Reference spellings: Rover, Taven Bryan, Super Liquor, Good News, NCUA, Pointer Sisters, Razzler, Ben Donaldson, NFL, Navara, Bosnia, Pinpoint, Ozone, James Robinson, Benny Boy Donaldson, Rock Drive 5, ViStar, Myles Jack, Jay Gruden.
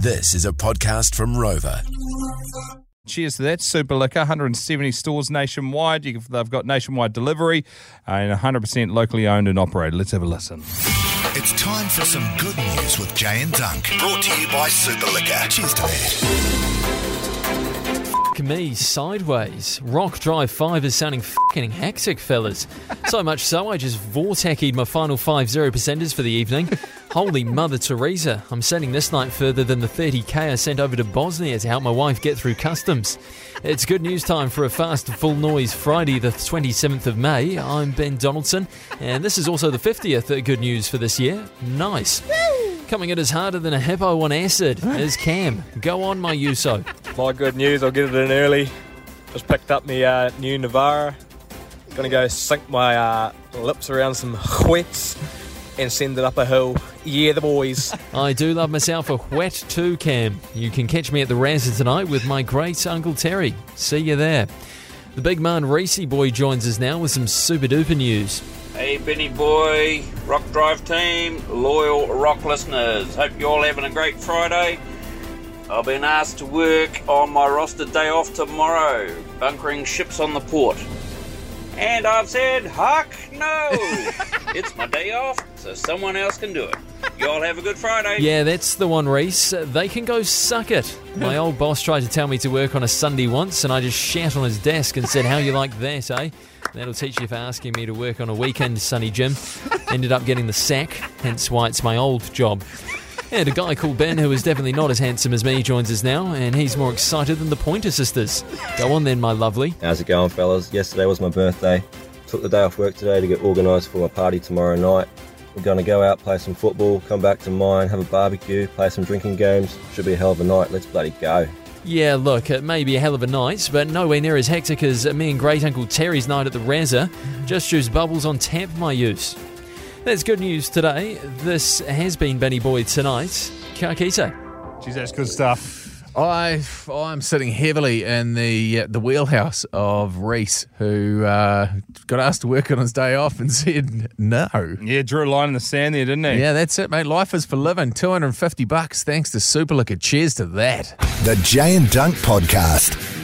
This is a podcast from Rover. Cheers to that. Super Liquor, 170 stores nationwide. They've got nationwide delivery and 100% locally owned and operated. Let's have a listen. It's time for some good news with Jay and Dunk. Brought to you by Super Liquor. Cheers to that. F*** me, sideways. Rock Drive 5 is sounding f***ing hectic, fellas. So much so, I just vortacied my final 5 0%ers for the evening. Holy Mother Teresa, I'm sending this night further than the 30k I sent over to Bosnia to help my wife get through customs. It's good news time for a fast, full noise Friday the 27th of May. I'm Ben Donaldson, and this is also the 50th Good News for this year. Nice. Coming at us harder than a hippo on acid is Cam. Go on, my Yuso. My good news, I'll get it in early. Just picked up my new Navara. Gonna go sink my lips around some whets and send it up a hill. Yeah, the boys. I do love myself a wet too, Cam. You can catch me at the Razzler tonight with my great Uncle Terry. See you there. The big man Reesey Boy joins us now with some super duper news. Hey, Benny Boy, Rock Drive team, loyal rock listeners. Hope you're all having a great Friday. I've been asked to work on my roster day off tomorrow, bunkering ships on the port. And I've said, huck no. It's my day off, so someone else can do it. Y'all have a good Friday. Yeah, that's the one, Reese. They can go suck it. My old boss tried to tell me to work on a Sunday once, and I just shat on his desk and said, how you like that, eh? That'll teach you for asking me to work on a weekend, Sonny Jim. Ended up getting the sack, hence why it's my old job. And a guy called Ben, who is definitely not as handsome as me, joins us now, and he's more excited than the Pointer Sisters. Go on then, my lovely. How's it going, fellas? Yesterday was my birthday. Took the day off work today to get organised for my party tomorrow night. We're going to go out, play some football, come back to mine, have a barbecue, play some drinking games. Should be a hell of a night. Let's bloody go. Yeah, look, it may be a hell of a night, but nowhere near as hectic as me and Great Uncle Terry's night at the Razzler. Just use bubbles on tap, my use. That's good news today. This has been Benny Boy Tonight. Kia kite. Jeez, that's good stuff. I'm sitting heavily in the wheelhouse of Reese, who got asked to work on his day off and said no. Yeah, drew a line in the sand there, didn't he? Yeah, that's it, mate. Life is for living. $250 thanks to Super Liquor. Cheers to that. The Jay and Dunk Podcast.